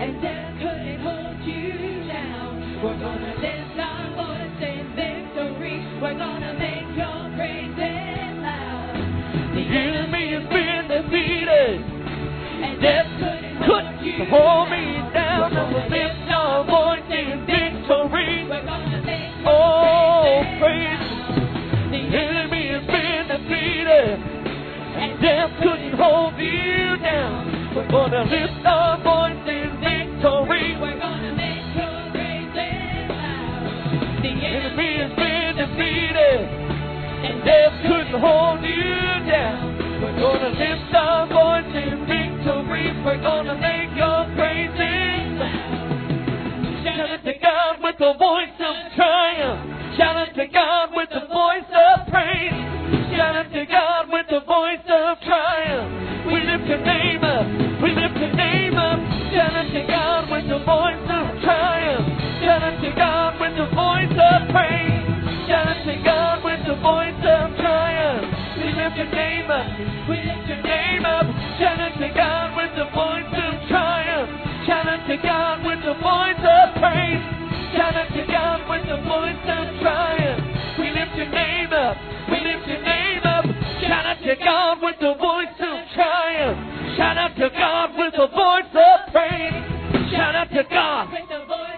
and death couldn't hold you down. We're gonna lift our voice in victory. We're gonna make your praises loud. The enemy has been defeated, and death couldn't hold me down. We're gonna lift our voice in victory. We're gonna make your praises loud. The enemy has been defeated, and death couldn't hold you down. We're gonna lift our voice in victory. We're gonna make your praises loud. The enemy has been defeated, and death couldn't hold you down. We're gonna lift our voice in victory. We're gonna make your praises loud. Shout out to God with the voice of triumph. Shout out to God with the voice of praise. Shout out to God with the voice of triumph. We lift your name up, we lift your name up. Shout out to God with the voice of triumph. Shout out to God with the voice of praise. Shout out to God with the voice of triumph. We lift your name up, we lift your name up. Shout out to God with the voice of triumph. Shout out to God with the voice of praise. Shout out to God with the voice of triumph. We lift your name up, we lift your name up. Shout out to God with the voice of triumph. Shout out to God with the voice of praise. Shout out to God.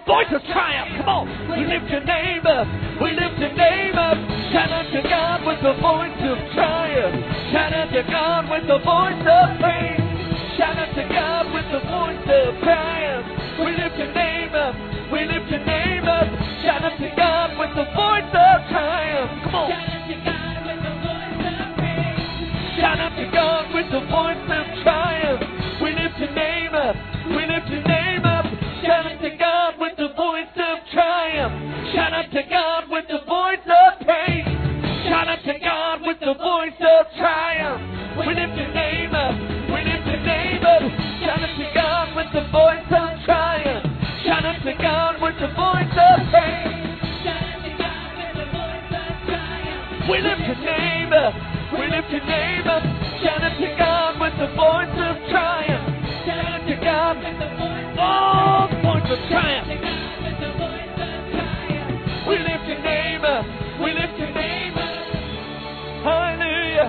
Voice of triumph. Come on. We lift your name up. We lift your name up. Shout out to God with the voice of triumph. Shout out to God with the voice of praise. Shout out to God with the voice of triumph. We lift your name up. We lift your name up. Shout out to God with the voice of triumph. Come on. Shout out to God with the voice of triumph. We lift your name up. We lift your name up. Shout out to God with the voice of triumph. Shout out to God with the voice of praise. Shout out to God with the voice of triumph. We lift your name up. We lift your name up. Shout out to God with the voice of triumph. Shout out to God with the voice of praise. Shout out to God with the voice of triumph. We lift your name up. We lift your name up. Shout out to God with the voice of triumph. Shout out to God with the voice of triumph. Oh, voice of triumph. We lift your name up. We lift your name up. Hallelujah.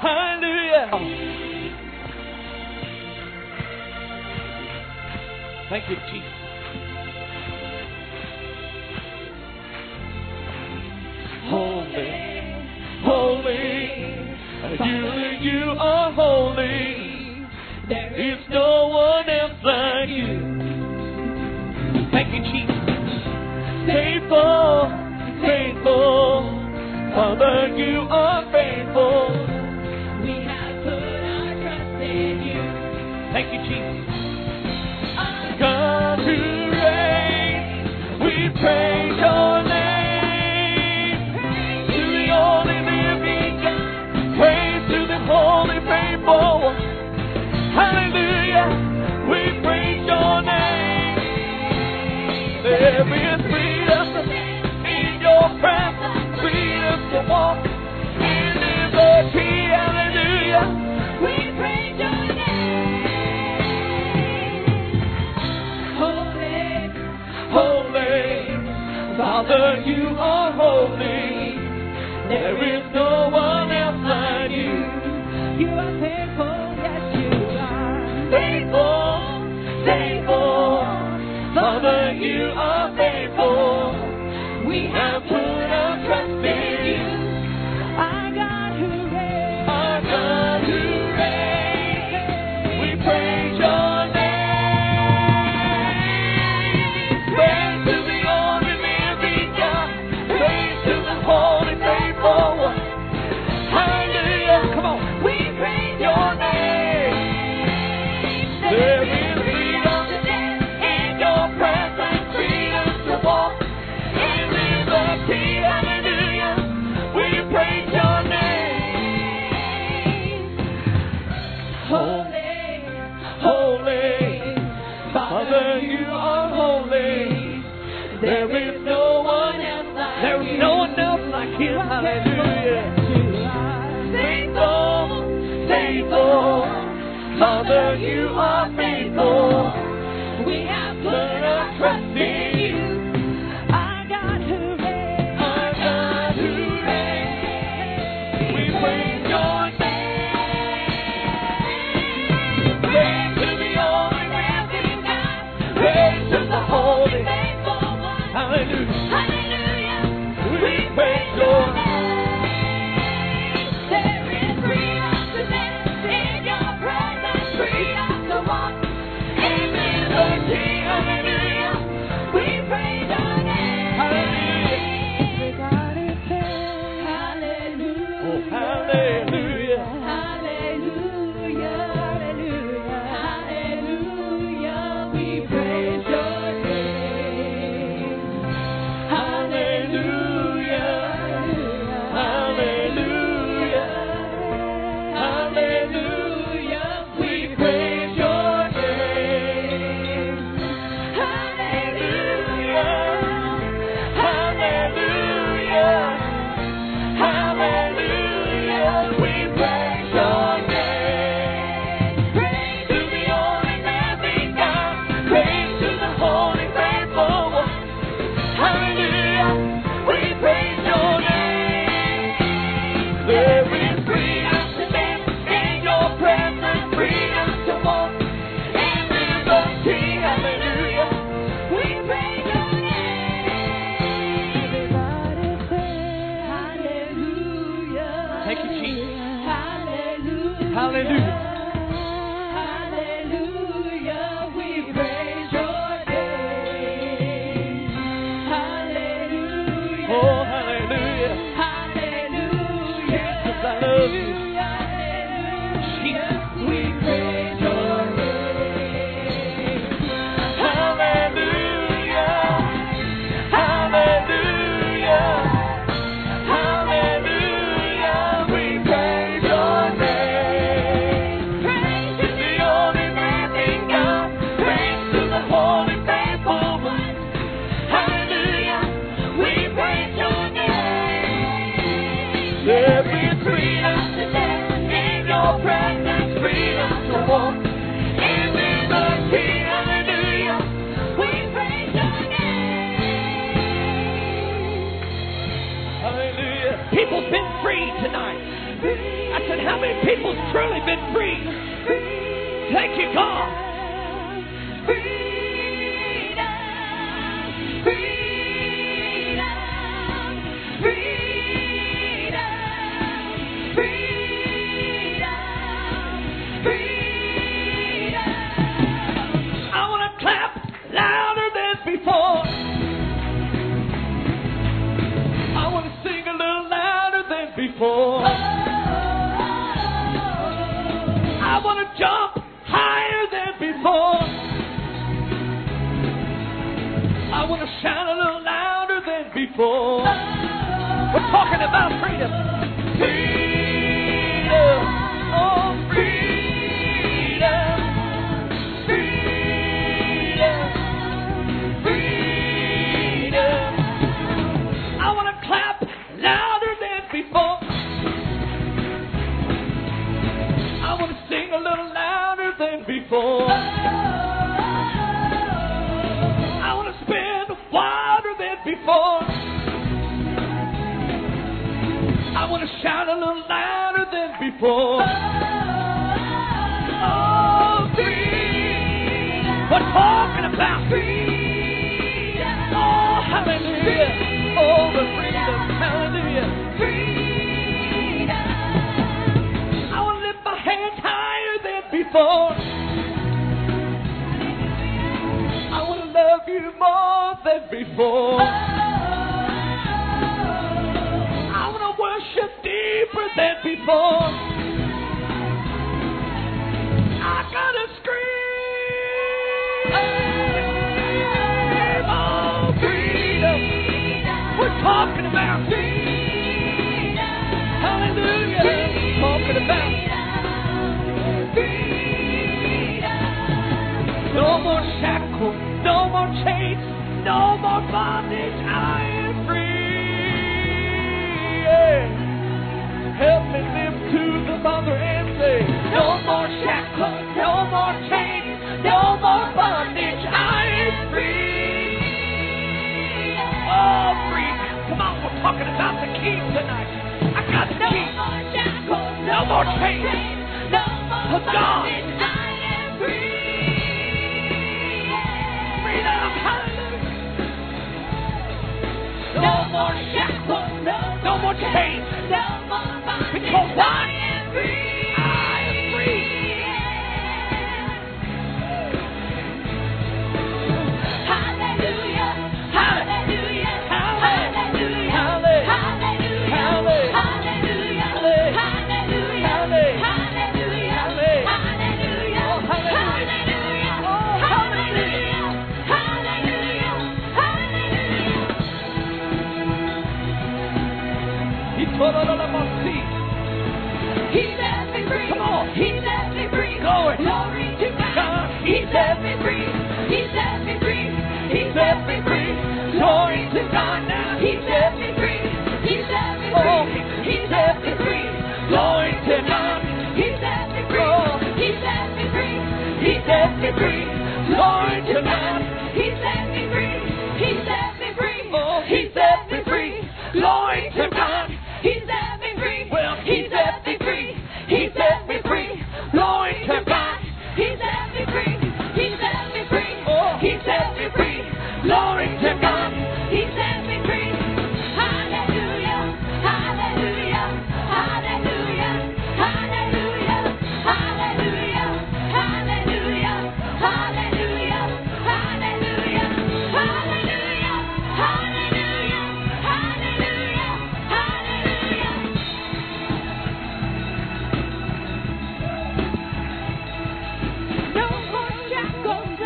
Hallelujah. Thank you, Jesus. Holy, holy, you are holy. There is no one else like you. Thank you, Jesus. Faithful, faithful, Father, you are faithful. We have put our trust in you. Thank you, Jesus. Our God who reigns, we praise your name. Holy, faithful, hallelujah, we praise your name. There is freedom in your presence, freedom to walk in liberty, hallelujah, we praise your name. Holy, holy, Father, you are holy, there is no one else like you. You are faithful, yes you are. Faithful, faithful, Father, you are faithful. We have put our trust in you. Our God who reigns, our God who reigns, we praise your name. Praise to the only living God. Praise to the holy, faithful one. Hallelujah, come on. Your name, there is freedom in your presence, freedom to walk in liberty, hallelujah, we praise your name. Holy, holy, Father, you are holy, there is no one else like you. There is no one else like him, hallelujah. Faithful, Father, you are faithful. We have put our trust in you. Our God who reigns, we praise your name. Praise to the only resident God, praise to the holy, faithful one. Hallelujah. Hallelujah. We praise your name. Help me live to the Father and say, no more shackles. more chains. No more bondage. I am free. Freedom. Hallelujah. No more shackles. No more chains. No more bondage. Because I am free. I am free. Hallelujah. Hallelujah. Hallelujah. Hallelujah. Hallelujah. He set me free. Come on. He set me free. Glory, glory to God. He set me free. He set me free. He set me free. Glory to God now. He set me free. He set me free. He set me free. Glory to God. He set me free. He set me free. He set me free. Glory to God. He set me free. He set me free. He set me free. Glory to God. He set me free. Well, he set me free. He set me free. Glory to God. He set me free. He set me free. Oh, he set me free. Glory to God. He set me free. Hallelujah. Hallelujah. Hallelujah. Hallelujah. Hallelujah. Hallelujah. Hallelujah. Hallelujah. Hallelujah.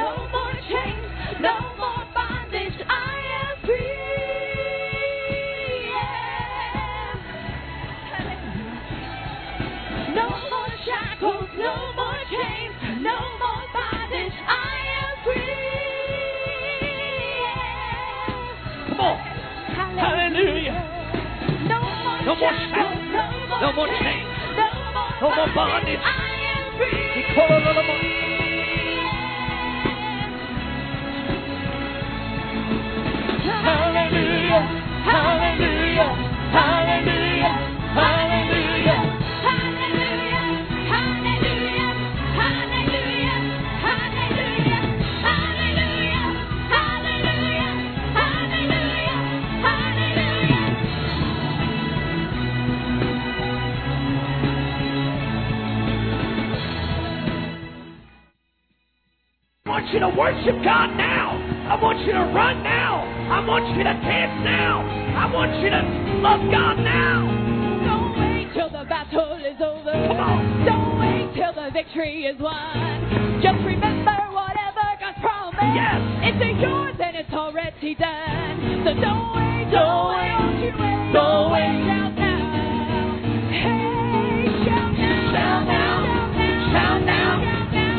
Hallelujah. No more bondage, I am free. Yeah. No more shackles, no more chains, no more bondage, I am free. Yeah. Come on. Hallelujah. No more shackles, no more chains, no more bondage, I am free. Hallelujah, hallelujah, hallelujah, hallelujah, hallelujah, hallelujah, hallelujah, hallelujah, hallelujah, hallelujah, hallelujah, hallelujah. I want you to worship God now. I want you to run now. I want you to dance now. I want you to love God now. Don't wait till the battle is over. Come on. Don't wait till the victory is won. Just remember whatever God's promised. Yes. It's yours and it's already done. So don't wait. Don't wait. Don't wait. Shout now. Hey, shout now. Shout now. Shout now.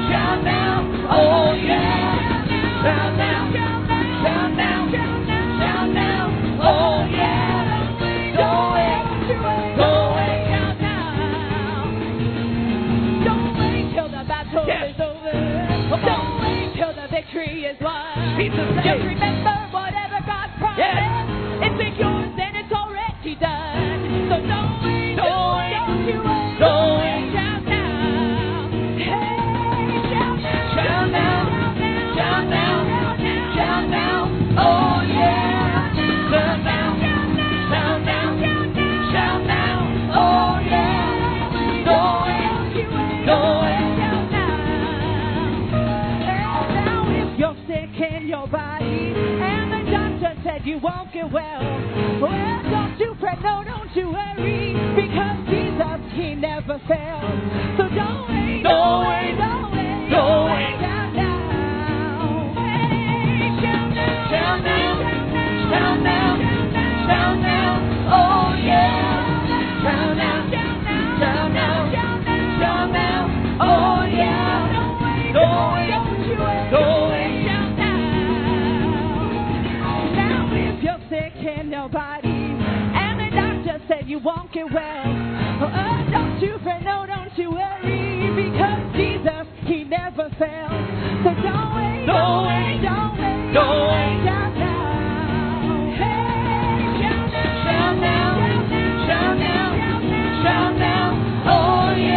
Shout now. Oh yeah. Shout now. Shout now. Oh yeah, go away, count down. Don't wait till the battle is over. Don't wait till the victory is won. Just remember whatever God promised. Yes. It's yours and it's already done. So don't wait, don't you wait, don't wait, shout now. Hey, shout now, shout now, shout now, shout now. Oh yeah. You won't get well. Well, don't you fret, no, don't you worry, because Jesus, he never fails. So don't wait, don't wait, don't wait, don't wait. Shout now. Hey, shout now. Shout now. Shout now. Shout now. Oh, yeah. Shout now. Shout now. Shout now. Oh, yeah. Don't wait, don't wait, don't you wait, don't wait. In nobody, and the doctor said you won't get well. Oh, don't you fret, no, don't you worry, because Jesus, he never fails. So don't wait, don't wait, don't wait, don't wait. Shout now, hey, shout now, shout now, shout now, shout now, oh yeah.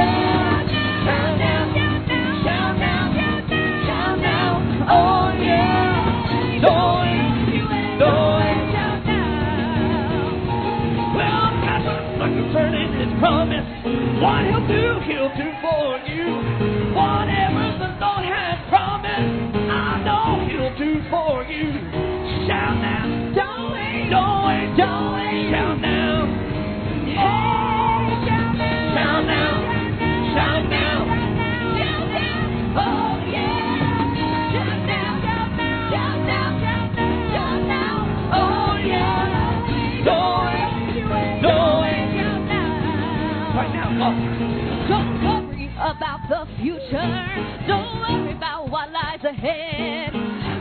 future. Don't worry about what lies ahead.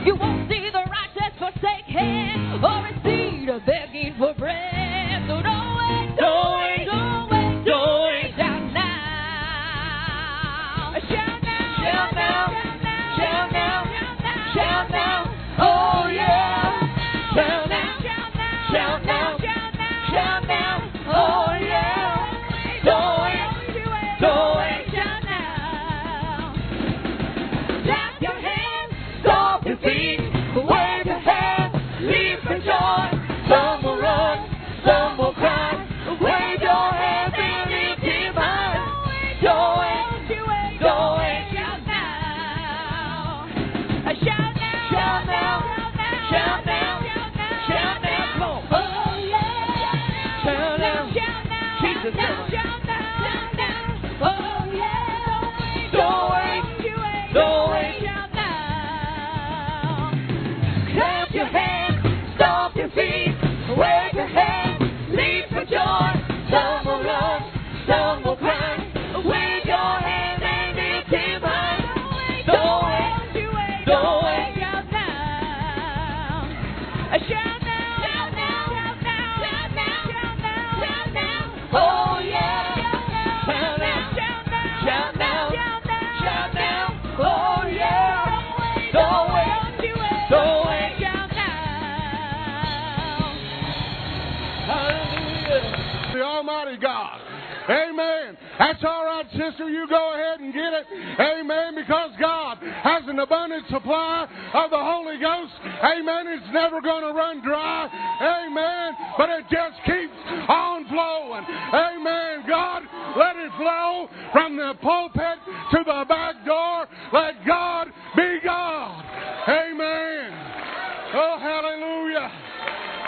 You won't see the righteous forsaken or a seed begging for bread. So don't wait. Shout now. Shout now. Shout now. Shout now. Shout now. Oh yeah. Shout now. Shout now. Shout now. Oh yeah. Don't wait. Shout now. Clap your hands, stomp your feet, wave your hands, leap for joy. Some will run, some will cry. Wave your hands and lift him high. Don't wait. Shout now. Shout now. Shout now. Shout now. Shout now. Oh yeah. Shout now. Jesus now. That's all right, sister. You go ahead and get it. Amen. Because God has an abundant supply of the Holy Ghost. Amen. It's never going to run dry. Amen. But it just keeps on flowing. Amen. God, let it flow from the pulpit to the back door. Let God be God. Amen. Oh, hallelujah.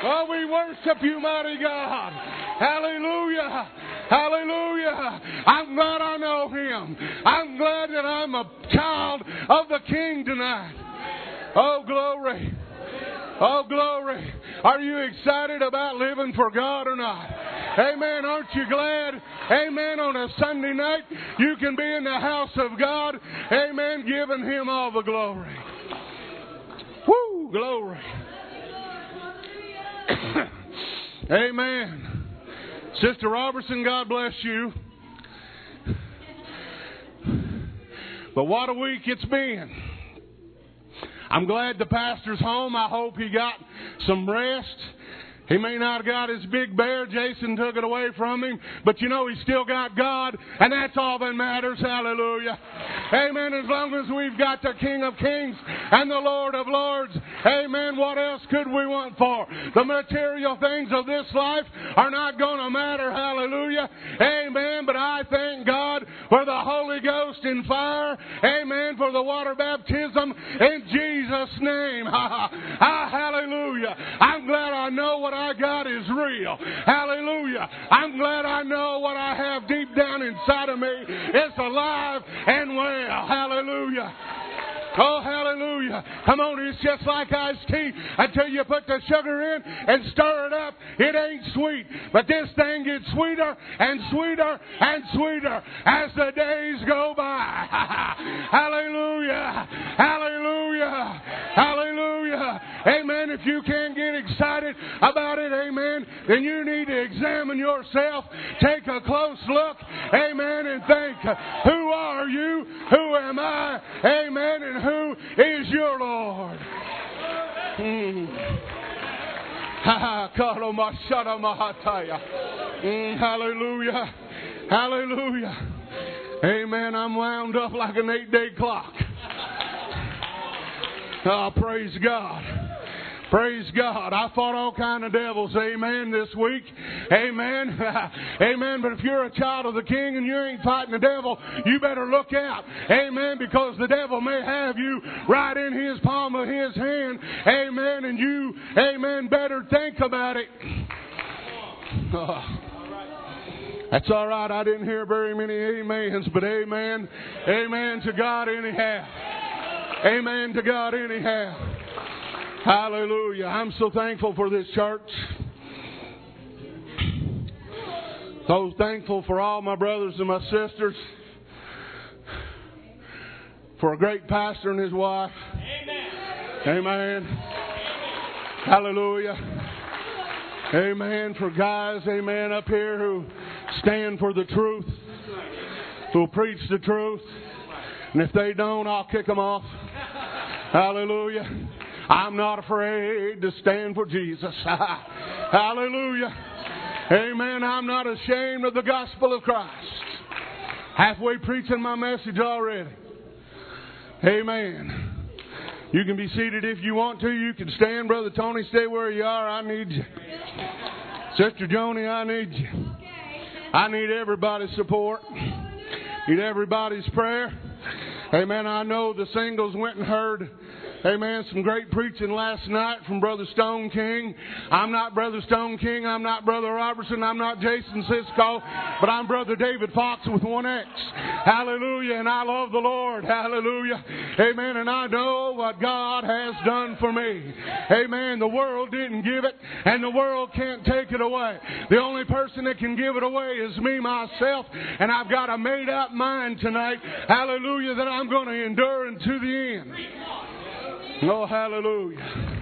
Oh, we worship you, mighty God. Hallelujah. I'm glad I know him. I'm glad that I'm a child of the King tonight. Oh, glory. Are you excited about living for God or not? Amen. Aren't you glad? Amen. On a Sunday night, you can be in the house of God. Amen. Giving him all the glory. Woo, glory. Amen. Sister Robertson, God bless you. But what a week it's been. I'm glad the pastor's home. I hope he got some rest. He may not have got his big bear. Jason took it away from him. But you know, he still got God. And that's all that matters. Hallelujah. Amen. As long as we've got the King of Kings and the Lord of Lords. Amen. What else could we want for? The material things of this life are not going to matter. Hallelujah. Amen. But I thank God for the Holy Ghost in fire. Amen. For the water baptism in Jesus' name. Hallelujah. I'm glad I know what I got is real. Hallelujah. I'm glad I know what I have deep down inside of me. It's alive and well. Hallelujah. Oh, hallelujah. Come on, it's just like iced tea. Until you put the sugar in and stir it up, it ain't sweet. But this thing gets sweeter and sweeter and sweeter as the days go by. Hallelujah. Amen. If you can't get excited about it, amen, then you need to examine yourself. Take a close look, amen, and think, who are you? Who am I? Amen. And who is your Lord? Hallelujah. Amen. I'm wound up like an 8-day clock. Oh, praise God. Praise God. I fought all kind of devils, amen, this week. Amen. Amen. But if you're a child of the King and you ain't fighting the devil, you better look out. Amen. Because the devil may have you right in his palm of his hand. Amen. And you, amen, better think about it. Oh. That's all right. I didn't hear very many amens, but amen. Amen to God anyhow. Amen to God anyhow. Hallelujah. I'm so thankful for this church. So thankful for all my brothers and my sisters. for a great pastor and his wife. Amen. Amen. Amen. Hallelujah. Amen. For guys, amen, up here who stand for the truth, who preach the truth. And if they don't, I'll kick them off. Hallelujah. I'm not afraid to stand for Jesus. Hallelujah. Amen. I'm not ashamed of the gospel of Christ. Halfway preaching my message already. Amen. You can be seated if you want to. You can stand. Brother Tony, stay where you are. I need you. Sister Joni, I need you. I need everybody's support. Need everybody's prayer. Amen. I know the singles went and heard, amen, some great preaching last night from Brother Stone King. I'm not Brother Stone King. I'm not Brother Robertson. I'm not Jason Sisko. But I'm Brother David Fox with one X. Hallelujah. And I love the Lord. Hallelujah. Amen. And I know what God has done for me. Amen. The world didn't give it, and the world can't take it away. The only person that can give it away is me, myself. And I've got a made-up mind tonight. Hallelujah. That I'm going to endure unto the end. Oh, hallelujah.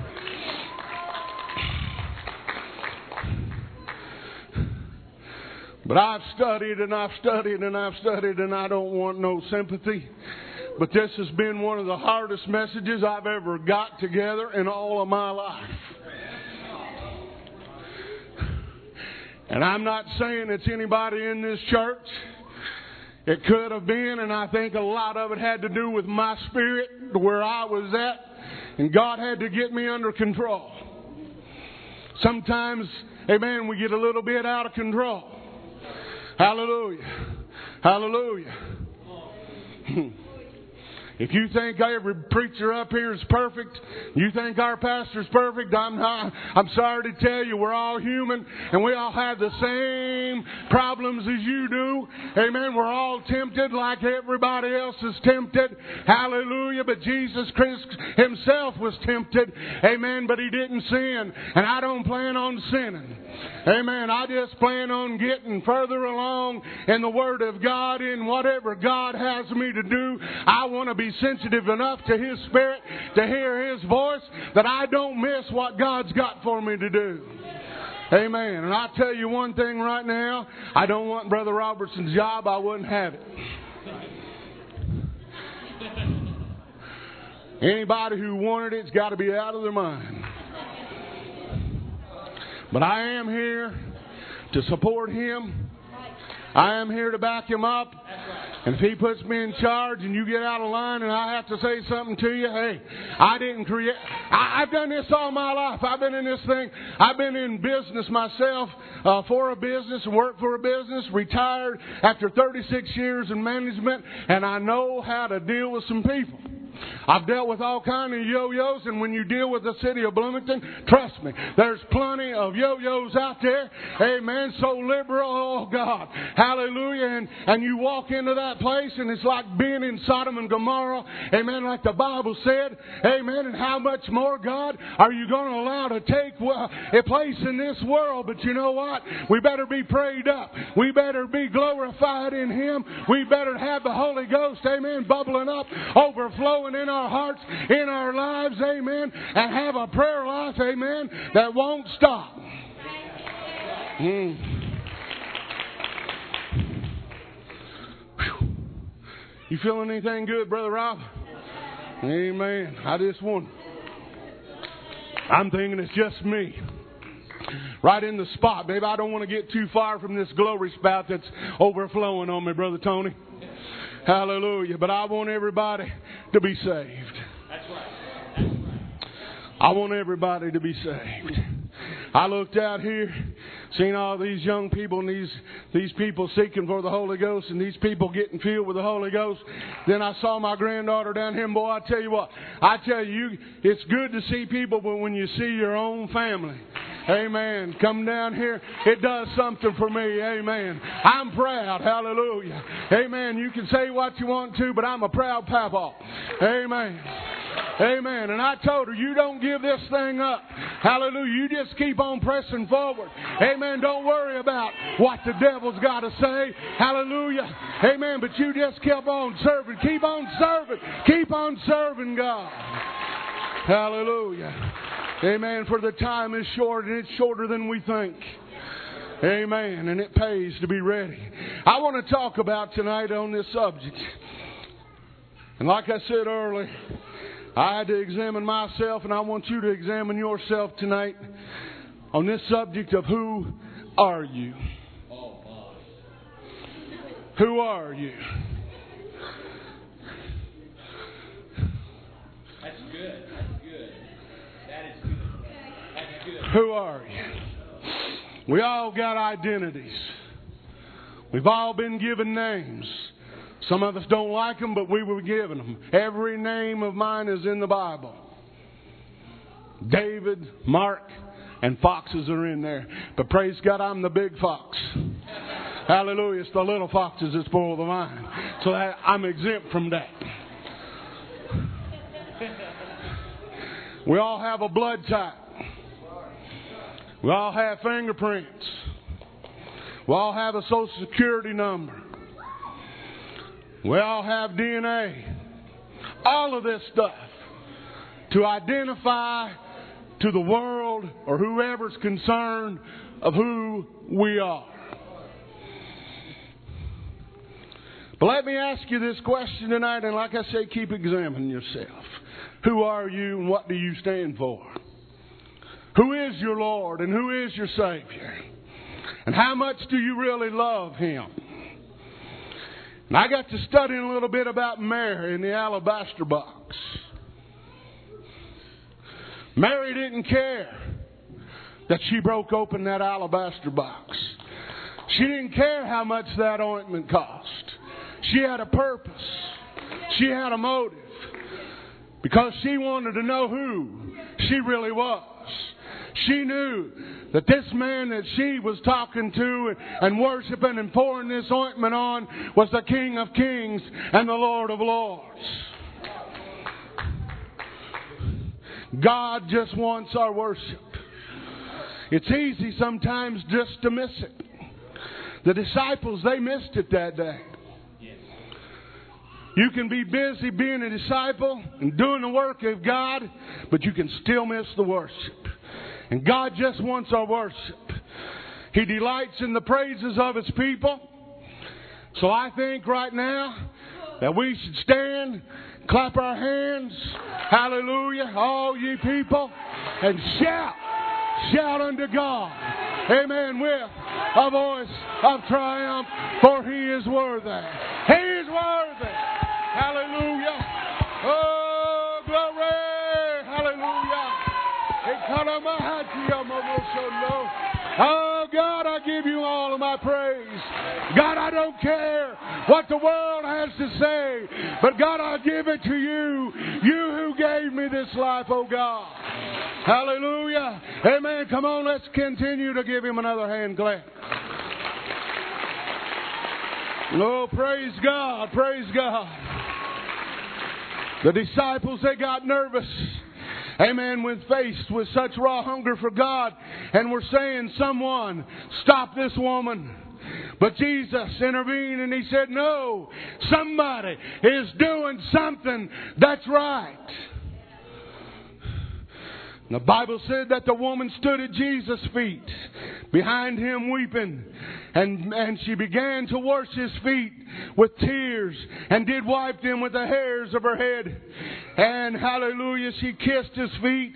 But I've studied and I've studied and I've studied, and I don't want no sympathy. But this has been one of the hardest messages I've ever got together in all of my life. And I'm not saying it's anybody in this church. It could have been, and I think a lot of it had to do with my spirit, where I was at. And God had to get me under control. Sometimes, amen, we get a little bit out of control. Hallelujah. Hallelujah. If you think every preacher up here is perfect, you think our pastor's perfect, I'm sorry to tell you, we're all human, and we all have the same problems as you do. Amen. We're all tempted like everybody else is tempted. Hallelujah. But Jesus Christ himself was tempted. Amen. But he didn't sin. And I don't plan on sinning. Amen. I just plan on getting further along in the Word of God, in whatever God has me to do. I want to be sensitive enough to His Spirit to hear His voice, that I don't miss what God's got for me to do. Amen. And I tell you one thing right now, I don't want Brother Robertson's job. I wouldn't have it. Anybody who wanted it's got to be out of their mind. But I am here to support him. I am here to back him up. And if he puts me in charge and you get out of line and I have to say something to you, hey, I didn't create... I've done this all my life. I've been in this thing. I've been in business myself, for a business, worked for a business, retired after 36 years in management, and I know how to deal with some people. I've dealt with all kinds of yo-yos, and when you deal with the city of Bloomington, trust me, there's plenty of yo-yos out there. Amen. So liberal. Oh, God. Hallelujah. And you walk into that place, and it's like being in Sodom and Gomorrah. Amen. Like the Bible said. Amen. And how much more, God, are you going to allow to take a place in this world? But you know what? We better be prayed up. We better be glorified in Him. We better have the Holy Ghost. Amen. Bubbling up, overflowing in our hearts, in our lives, amen, and have a prayer life, amen, that won't stop. You feeling anything good, Brother Rob? Amen. I just wonder. I'm thinking it's just me. Right in the spot. Maybe I don't want to get too far from this glory spout that's overflowing on me, Brother Tony. Hallelujah. But I want everybody to be saved. That's right. That's right. I want everybody to be saved. I looked out here, seen all these young people and these people seeking for the Holy Ghost and these people getting filled with the Holy Ghost. Then I saw my granddaughter down here, and boy, I tell you what, it's good to see people, but when you see your own family, amen, come down here, it does something for me. Amen. I'm proud. Hallelujah. Amen. You can say what you want to, but I'm a proud papa. Amen. Amen. And I told her, you don't give this thing up. Hallelujah. You just keep on pressing forward. Amen. Don't worry about what the devil's got to say. Hallelujah. Amen. But you just kept on serving. Keep on serving. Keep on serving God. Hallelujah. Amen. For the time is short, and it's shorter than we think. Amen. And it pays to be ready. I want to talk about tonight on this subject. And like I said earlier, I had to examine myself, and I want you to examine yourself tonight on this subject of who are you? Who are you? That's good. That's good. That is good. That's good. Who are you? We all got identities. We've all been given names. Some of us don't like them, but we were given them. Every name of mine is in the Bible. David, Mark, and foxes are in there. But praise God, I'm the big fox. Hallelujah. It's the little foxes that spoil the vine. So that I'm exempt from that. We all have a blood type. We all have fingerprints. We all have a Social Security number. We all have DNA. All of this stuff to identify to the world or whoever's concerned of who we are. But let me ask you this question tonight, and like I say, keep examining yourself. Who are you and what do you stand for? Who is your Lord and who is your Savior? And how much do you really love Him? And I got to studying a little bit about Mary in the alabaster box. Mary didn't care that she broke open that alabaster box. She didn't care how much that ointment cost. She had a purpose. She had a motive. Because she wanted to know who she really was. She knew that this man that she was talking to and worshiping and pouring this ointment on was the King of Kings and the Lord of Lords. God just wants our worship. It's easy sometimes just to miss it. The disciples, they missed it that day. You can be busy being a disciple and doing the work of God, but you can still miss the worship. And God just wants our worship. He delights in the praises of His people. So I think right now that we should stand, clap our hands, hallelujah, all ye people, and shout unto God. Amen, with a voice of triumph, for He is worthy. He is worthy. Hallelujah. Oh, glory. Hallelujah. Oh, God, I give you all of my praise. God, I don't care what the world has to say, but God, I give it to you. You who gave me this life, oh God. Hallelujah. Amen. Come on, let's continue to give Him another hand clap. Oh, praise God. Praise God. The disciples, they got nervous. Amen. When faced with such raw hunger for God, and we're saying, someone, stop this woman. But Jesus intervened and He said, no, somebody is doing something that's right. And the Bible said that the woman stood at Jesus' feet, behind Him weeping, and she began to wash His feet with tears and did wipe them with the hairs of her head. And hallelujah, she kissed His feet.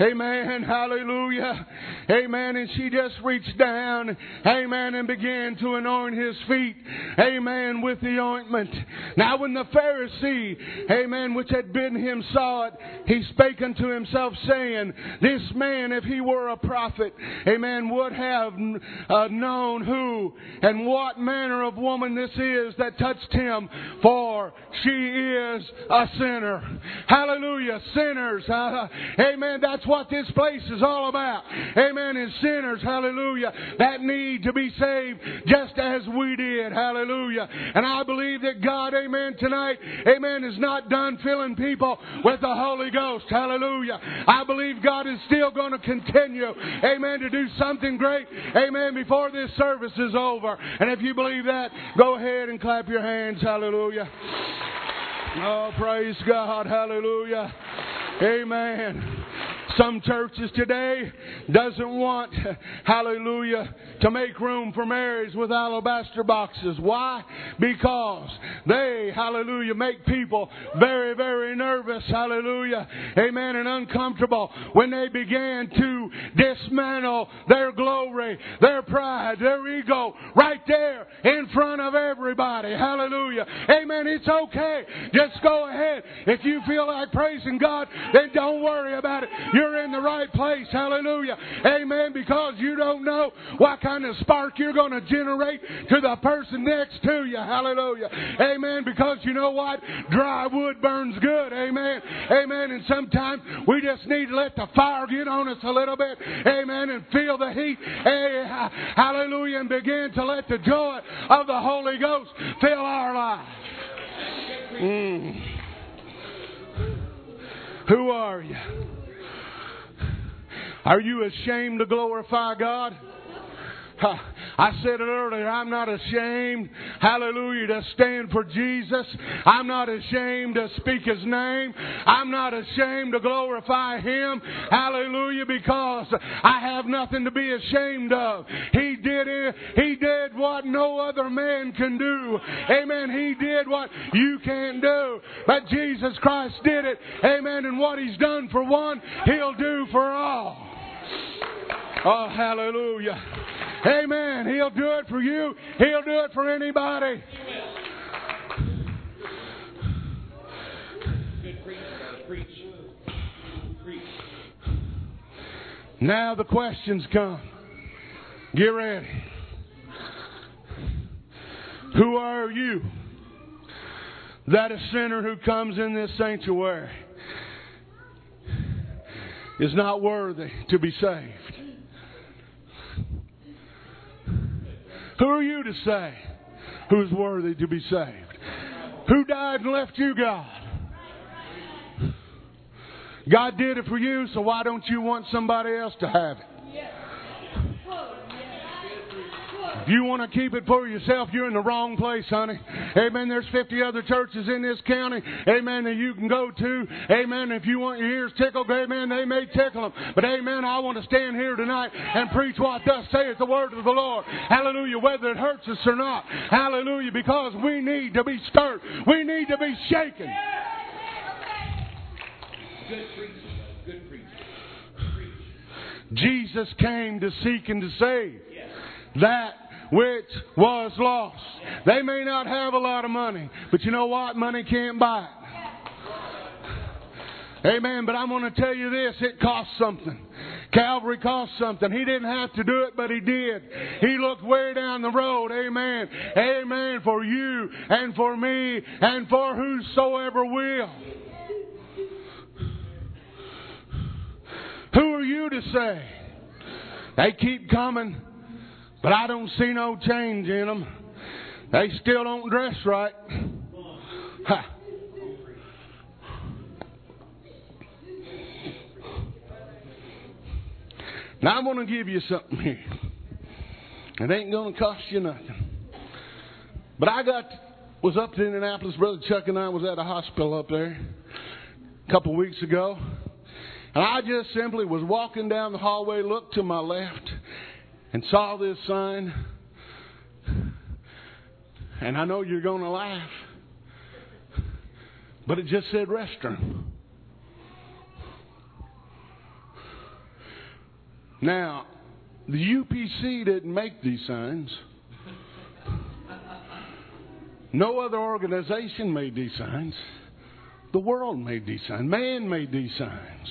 Amen, hallelujah. Amen, and she just reached down, amen, and began to anoint His feet, amen, with the ointment. Now when the Pharisee, amen, which had bidden him saw it, he spake unto himself, saying, this man, if he were a prophet, amen, would have known who and what manner of woman this is that touched him, for she is a sinner. Hallelujah, sinners, amen, that's That's what this place is all about. Amen. And sinners, hallelujah, that need to be saved just as we did. Hallelujah. And I believe that God, amen, tonight, amen, is not done filling people with the Holy Ghost. Hallelujah. I believe God is still going to continue, amen, to do something great, amen, before this service is over. And if you believe that, go ahead and clap your hands. Hallelujah. Oh, praise God. Hallelujah. Amen. Some churches today doesn't want, hallelujah, to make room for Marys with alabaster boxes. Why? Because they, hallelujah, make people very, very nervous, hallelujah, amen, and uncomfortable when they began to dismantle their glory, their pride, their ego right there in front of everybody. Hallelujah. Amen. It's okay. Just go ahead. If you feel like praising God, then don't worry about it. You're in the right place. Hallelujah. Amen. Because you don't know what kind of spark you're going to generate to the person next to you. Hallelujah. Amen. Because you know what? Dry wood burns good. Amen. Amen. And sometimes we just need to let the fire get on us a little bit. Amen. And feel the heat. Hallelujah. And begin to let the joy of the Holy Ghost fill our lives. Who are you? Are you ashamed to glorify God? I said it earlier, I'm not ashamed, hallelujah, to stand for Jesus. I'm not ashamed to speak His name. I'm not ashamed to glorify Him, hallelujah, because I have nothing to be ashamed of. He did it. He did what no other man can do. Amen. He did what you can't do. But Jesus Christ did it. Amen. And what He's done for one, He'll do for all. Oh, hallelujah. Amen. He'll do it for you. He'll do it for anybody. Now the questions come. Get ready. Who are you? That a sinner who comes in this sanctuary is not worthy to be saved. Who are you to say who's worthy to be saved? Who died and left you, God? God did it for you, so why don't you want somebody else to have it? If you want to keep it for yourself, you're in the wrong place, honey. Amen. There's 50 other churches in this county, amen, that you can go to. Amen. If you want your ears tickled, amen, they may tickle them. But, amen, I want to stand here tonight and preach what thus saith the word of the Lord. Hallelujah. Whether it hurts us or not. Hallelujah. Because we need to be stirred. We need to be shaken. Good preaching. Good preaching. Jesus came to seek and to save that which was lost. They may not have a lot of money, but you know what? Money can't buy it. Amen. But I'm going to tell you this, it costs something. Calvary cost something. He didn't have to do it, but He did. He looked way down the road. Amen. Amen. For you and for me and for whosoever will. Who are you to say? They keep coming, but I don't see no change in them. They still don't dress right. Ha. Now I'm going to give you something here. It ain't going to cost you nothing. But I was up to Indianapolis. Brother Chuck and I was at a hospital up there a couple weeks ago. And I just simply was walking down the hallway, looked to my left, and saw this sign. And I know you're going to laugh, but it just said restroom. Now, the UPC didn't make these signs. No other organization made these signs. The world made these signs. Man made these signs.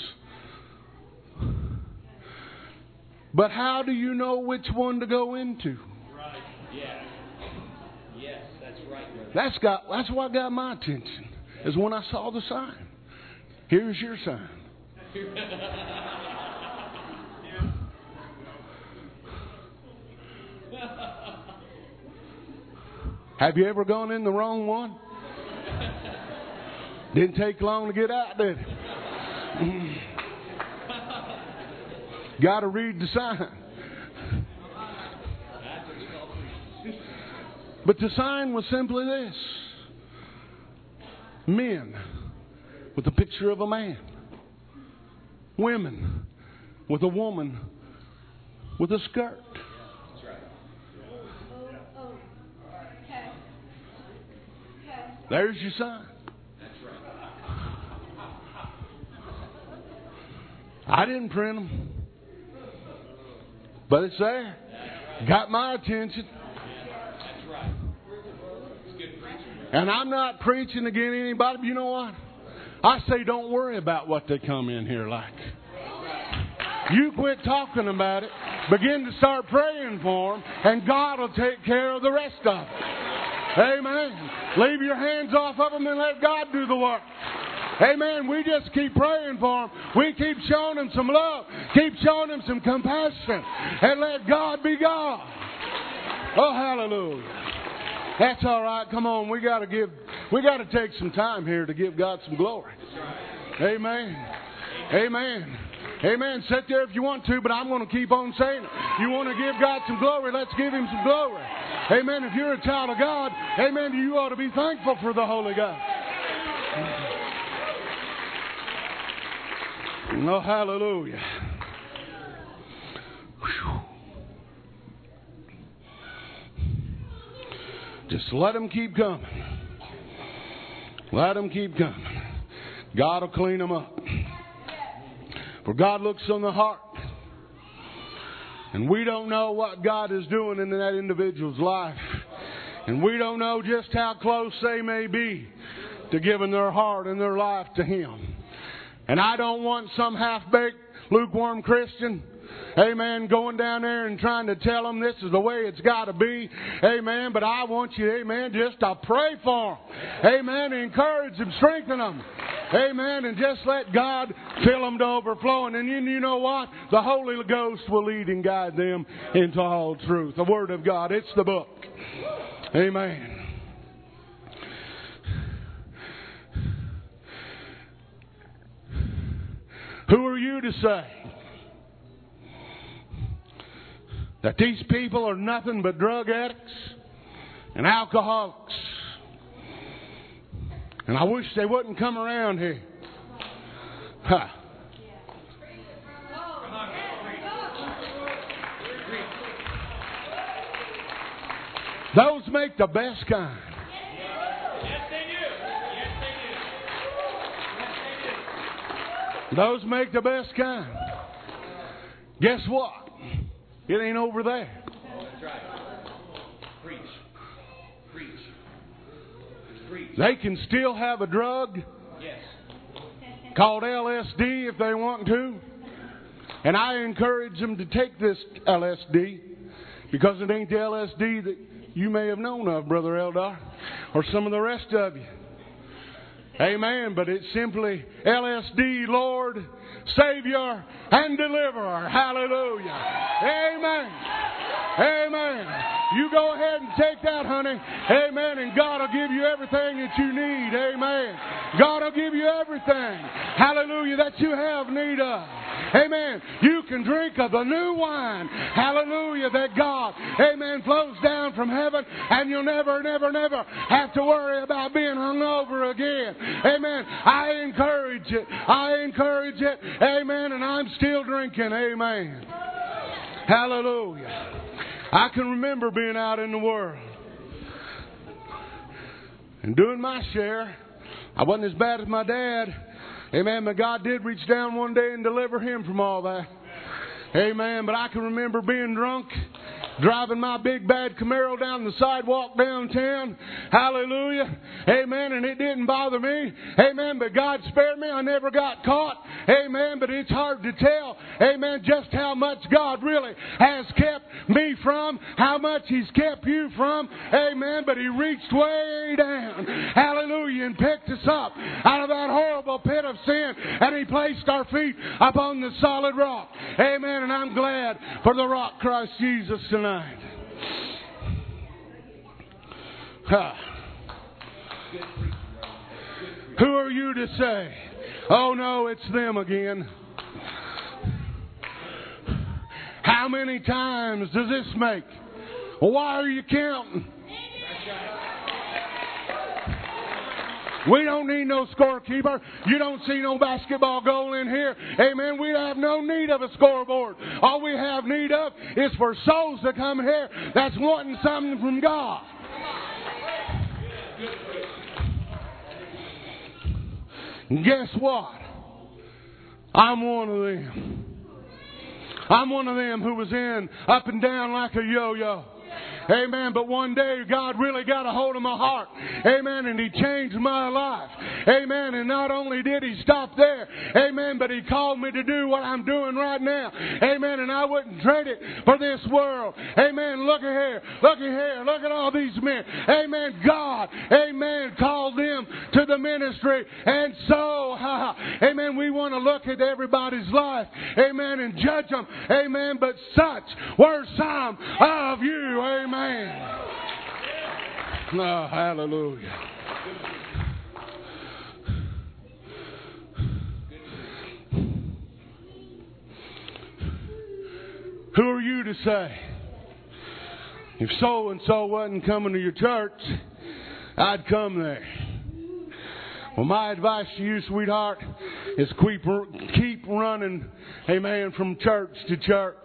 But how do you know which one to go into? Right. Yeah. Yes, that's right. That's what got my attention, is when I saw the sign. Here's your sign. Have you ever gone in the wrong one? Didn't take long to get out, did it? Got to read the sign. But the sign was simply this. Men with a picture of a man. Women with a woman with a skirt. There's your sign. I didn't print them. But it's there. Got my attention. And I'm not preaching against anybody. But you know what? I say don't worry about what they come in here like. You quit talking about it. Begin to start praying for them. And God will take care of the rest of it. Amen. Leave your hands off of them and let God do the work. Amen. We just keep praying for them. We keep showing them some love. Keep showing them some compassion. And let God be God. Oh, hallelujah. That's all right. Come on. We got to take some time here to give God some glory. Amen. Amen. Amen. Sit there if you want to, but I'm going to keep on saying it. You want to give God some glory? Let's give Him some glory. Amen. If you're a child of God, amen, you ought to be thankful for the Holy God. Oh, hallelujah. Whew. Just let them keep coming. Let them keep coming. God will clean them up. For God looks on the heart. And we don't know what God is doing in that individual's life. And we don't know just how close they may be to giving their heart and their life to Him. And I don't want some half-baked, lukewarm Christian, amen, going down there and trying to tell them this is the way it's got to be, amen. But I want you, amen, just to pray for them, amen, encourage them, strengthen them, amen, and just let God fill them to overflowing. And you know what? The Holy Ghost will lead and guide them into all truth. The Word of God, it's the book. Amen. Who are you to say that these people are nothing but drug addicts and alcoholics? And I wish they wouldn't come around here. Huh. Those make the best kind. Yes, they do. Yes, they do. Those make the best kind. Guess what? It ain't over there. That's right. Preach. Preach. Preach. They can still have a drug called LSD if they want to. And I encourage them to take this LSD because it ain't the LSD that you may have known of, Brother Eldar, or some of the rest of you. Amen, but it's simply LSD, Lord, Savior, and Deliverer. Hallelujah. Amen. Amen. You go ahead and take that, honey. Amen, and God will give you everything that you need. Amen. God will give you everything. Hallelujah, that you have need of. Amen. You can drink of the new wine. Hallelujah, that God, amen, flows down from heaven, and you'll never have to worry about being hungover again. Amen. I encourage it. Amen. And I'm still drinking. Amen. Hallelujah. I can remember being out in the world and doing my share. I wasn't as bad as my dad. Amen. But God did reach down one day and deliver him from all that. Amen. But I can remember being drunk, driving my big bad Camaro down the sidewalk downtown. Hallelujah. Amen. And it didn't bother me. Amen. But God spared me. I never got caught. Amen. But it's hard to tell. Amen. Just how much God really has kept me from. How much He's kept you from. Amen. But He reached way down. Hallelujah. And picked us up out of that horrible pit of sin. And He placed our feet upon the solid rock. Amen. And I'm glad for the rock, Christ Jesus, tonight. Ha. Who are you to say, oh no, it's them again? How many times does this make? Why are you counting? We don't need no scorekeeper. You don't see no basketball goal in here. Amen. We have no need of a scoreboard. All we have need of is for souls to come here that's wanting something from God. And guess what? I'm one of them. I'm one of them who was in up and down like a yo-yo. Amen. But one day God really got a hold of my heart. Amen. And He changed my life. Amen. And not only did He stop there. Amen. But He called me to do what I'm doing right now. Amen. And I wouldn't trade it for this world. Amen. Look at here. Look at here. Look at all these men. Amen. God. Amen. Called them to the ministry. And so, amen. We want to look at everybody's life. Amen. And judge them. Amen. But such were some of you. Amen. Oh, hallelujah. Who are you to say? If so and so wasn't coming to your church, I'd come there. Well, my advice to you, sweetheart, is keep running, amen, from church to church.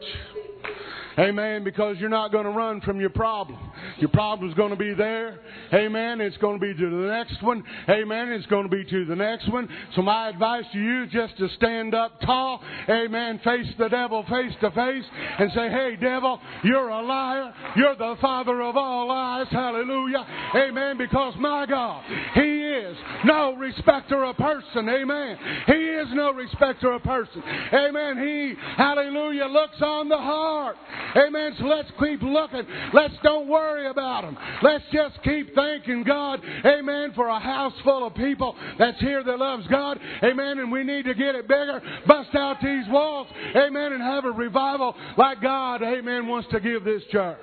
Amen. Because you're not going to run from your problem. Your problem's going to be there. Amen. It's going to be to the next one. Amen. It's going to be to the next one. So my advice to you is just to stand up tall. Amen. Face the devil face to face and say, hey, devil, you're a liar. You're the father of all lies. Hallelujah. Amen. Because my God, He is no respecter of person. Amen. He is no respecter of person. Amen. He, hallelujah, looks on the heart. Amen. So let's keep looking. Let's don't worry about them. Let's just keep thanking God. Amen. For a house full of people that's here that loves God. Amen. And we need to get it bigger. Bust out these walls. Amen. And have a revival like God, amen, wants to give this church.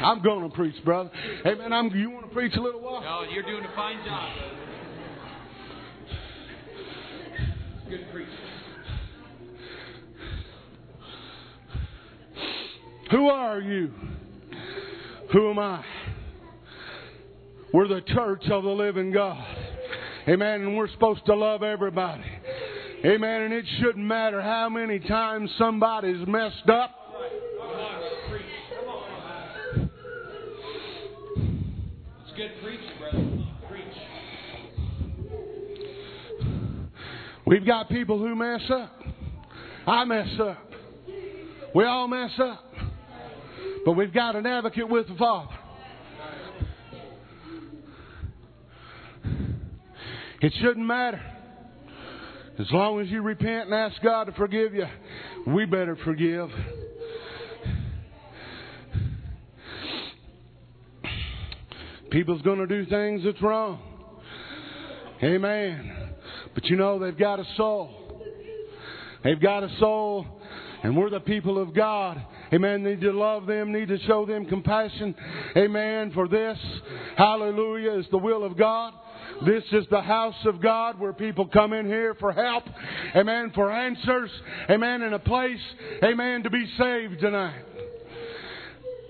I'm going to preach, brother. Amen. You want to preach a little while? No, you're doing a fine job. Good preaching. Who are you? Who am I? We're the church of the living God. Amen. And we're supposed to love everybody. Amen. And it shouldn't matter how many times somebody's messed up. It's good preaching, brother. Preach. We've got people who mess up. I mess up. We all mess up. But we've got an advocate with the Father. It shouldn't matter. As long as you repent and ask God to forgive you, we better forgive. People's going to do things that's wrong. Amen. But you know, they've got a soul. They've got a soul. And we're the people of God. Amen. Need to love them. Need to show them compassion. Amen. For this, hallelujah, is the will of God. This is the house of God where people come in here for help. Amen. For answers. Amen. In a place, amen, to be saved tonight.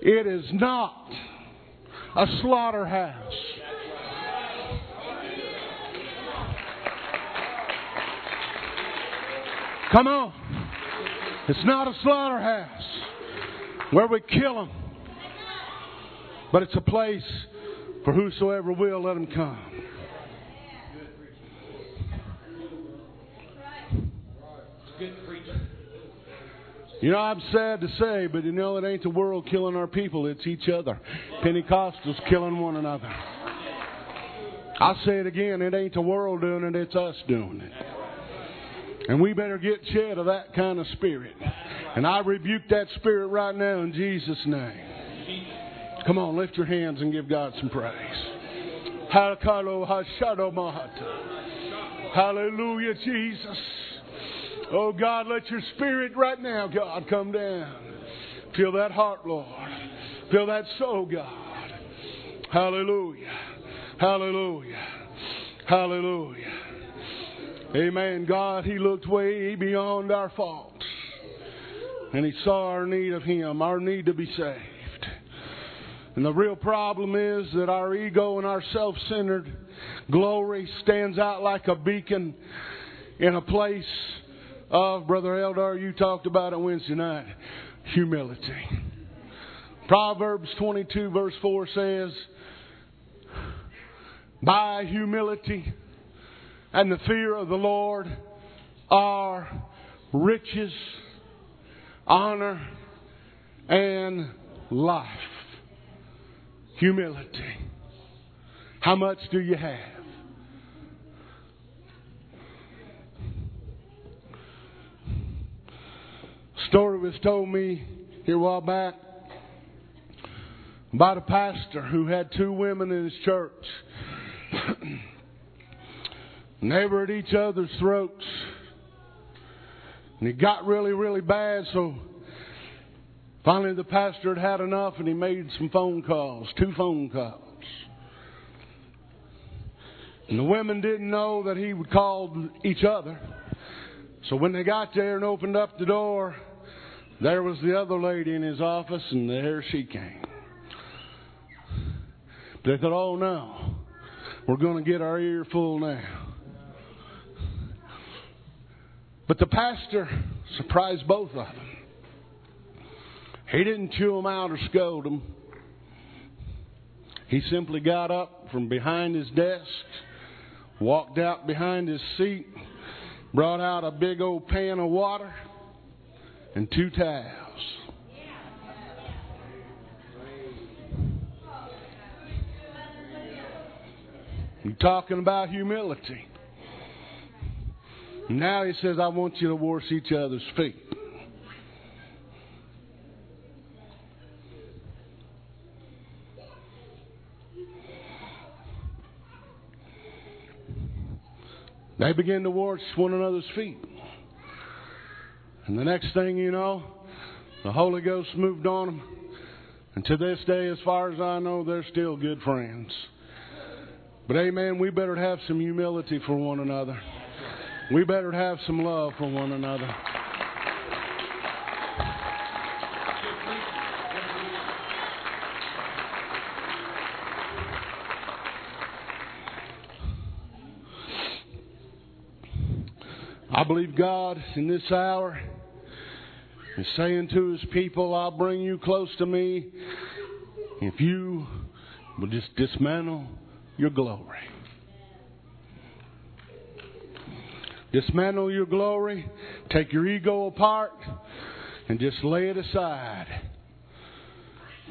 It is not a slaughterhouse. Come on. It's not a slaughterhouse where we kill them. But it's a place for whosoever will, let them come. You know, I'm sad to say, but you know, it ain't the world killing our people. It's each other. Pentecostals killing one another. I'll say it again. It ain't the world doing it. It's us doing it. And we better get shed of that kind of spirit. And I rebuke that spirit right now in Jesus' name. Come on, lift your hands and give God some praise. Hallelujah, Jesus. Oh, God, let your spirit right now, God, come down. Fill that heart, Lord. Fill that soul, God. Hallelujah. Hallelujah. Hallelujah. Amen. God, He looked way beyond our faults. And He saw our need of Him, our need to be saved. And the real problem is that our ego and our self-centered glory stands out like a beacon in a place of, Brother Eldar, you talked about it Wednesday night, humility. Proverbs 22 verse 4 says, by humility and the fear of the Lord are riches, honor, and life. Humility. How much do you have? A story was told me here a while back about a pastor who had two women in his church. And they were at each other's throats. And it got really, really bad, so finally the pastor had enough and he made some phone calls, two phone calls. And the women didn't know that he would call each other. So when they got there and opened up the door, there was the other lady in his office, and there she came. But they thought, oh no, we're going to get our ear full now. But the pastor surprised both of them. He didn't chew them out or scold them. He simply got up from behind his desk, walked out behind his seat, brought out a big old pan of water and two towels. You're talking about humility. Now he says, I want you to wash each other's feet. They begin to wash one another's feet. And the next thing you know, the Holy Ghost moved on them. And to this day, as far as I know, they're still good friends. But amen, we better have some humility for one another. We better have some love for one another. I believe God in this hour is saying to His people, I'll bring you close to me if you will just dismantle your glory. Dismantle your glory, take your ego apart, and just lay it aside.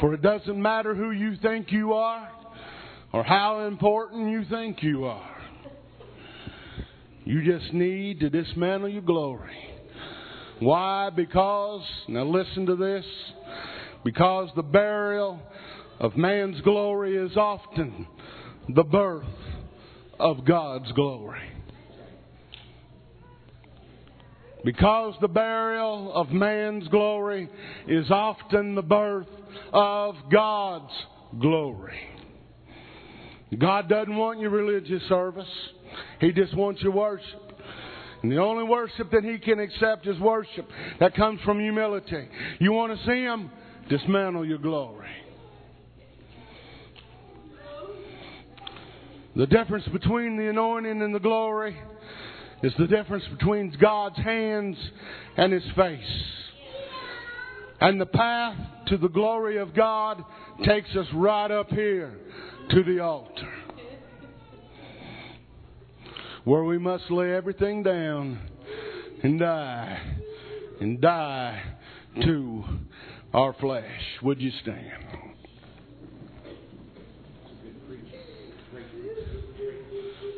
For it doesn't matter who you think you are or how important you think you are. You just need to dismantle your glory. Why? Because, now listen to this, because the burial of man's glory is often the birth of God's glory. Because the burial of man's glory is often the birth of God's glory. God doesn't want your religious service. He just wants your worship. And the only worship that He can accept is worship that comes from humility. You want to see Him? Dismantle your glory. The difference between the anointing and the glory is the difference between God's hands and His face. And the path to the glory of God takes us right up here to the altar, where we must lay everything down and die to our flesh. Would you stand?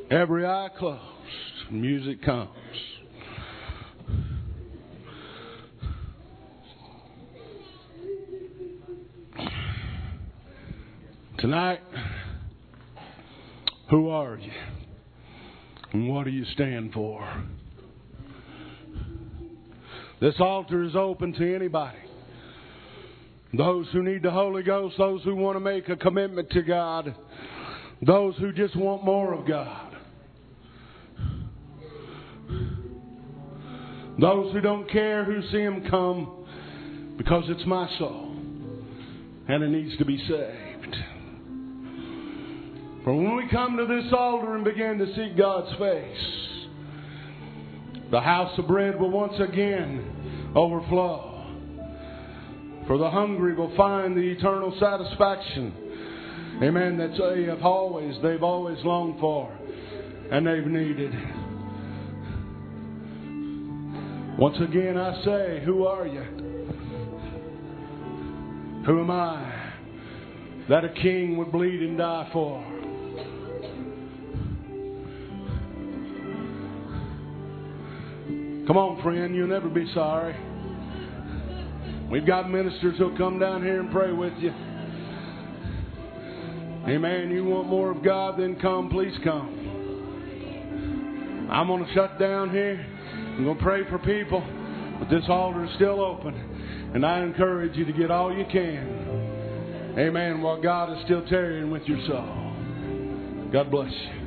Every eye closed. Music comes. Tonight, who are you? And what do you stand for? This altar is open to anybody. Those who need the Holy Ghost, those who want to make a commitment to God, those who just want more of God, those who don't care who see Him come, because it's my soul and it needs to be saved. For when we come to this altar and begin to seek God's face, the house of bread will once again overflow. For the hungry will find the eternal satisfaction, amen, that they've always longed for and they've needed. Once again I say, who are you? Who am I that a king would bleed and die for? Come on, friend, you'll never be sorry. We've got ministers who'll come down here and pray with you. Amen. You want more of God, then come. Please come. I'm going to shut down here. I'm going to pray for people. But this altar is still open. And I encourage you to get all you can. Amen. While God is still tarrying with your soul. God bless you.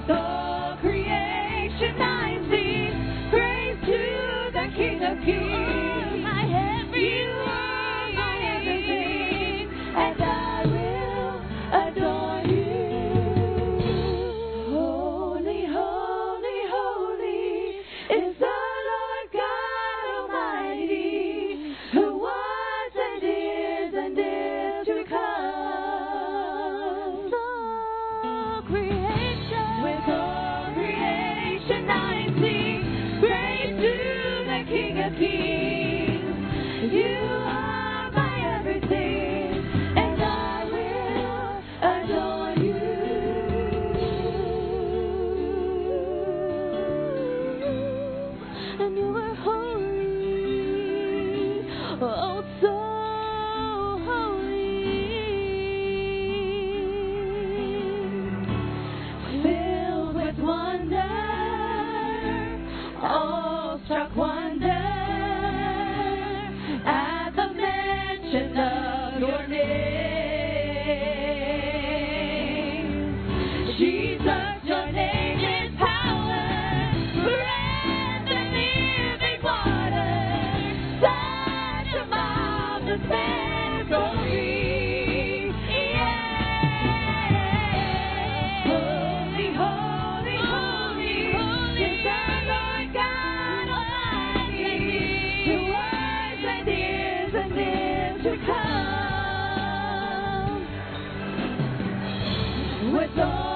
with all creation I sing. Praise to the King of Kings. Oh, my everything. You are my everything, and I will adore you. Holy, holy, holy is the Lord God Almighty, who was and is to come. So created. Awestruck wonder at the mention of your name. Jesus, your name is power, bread and living water, such a marvelous miracle. With all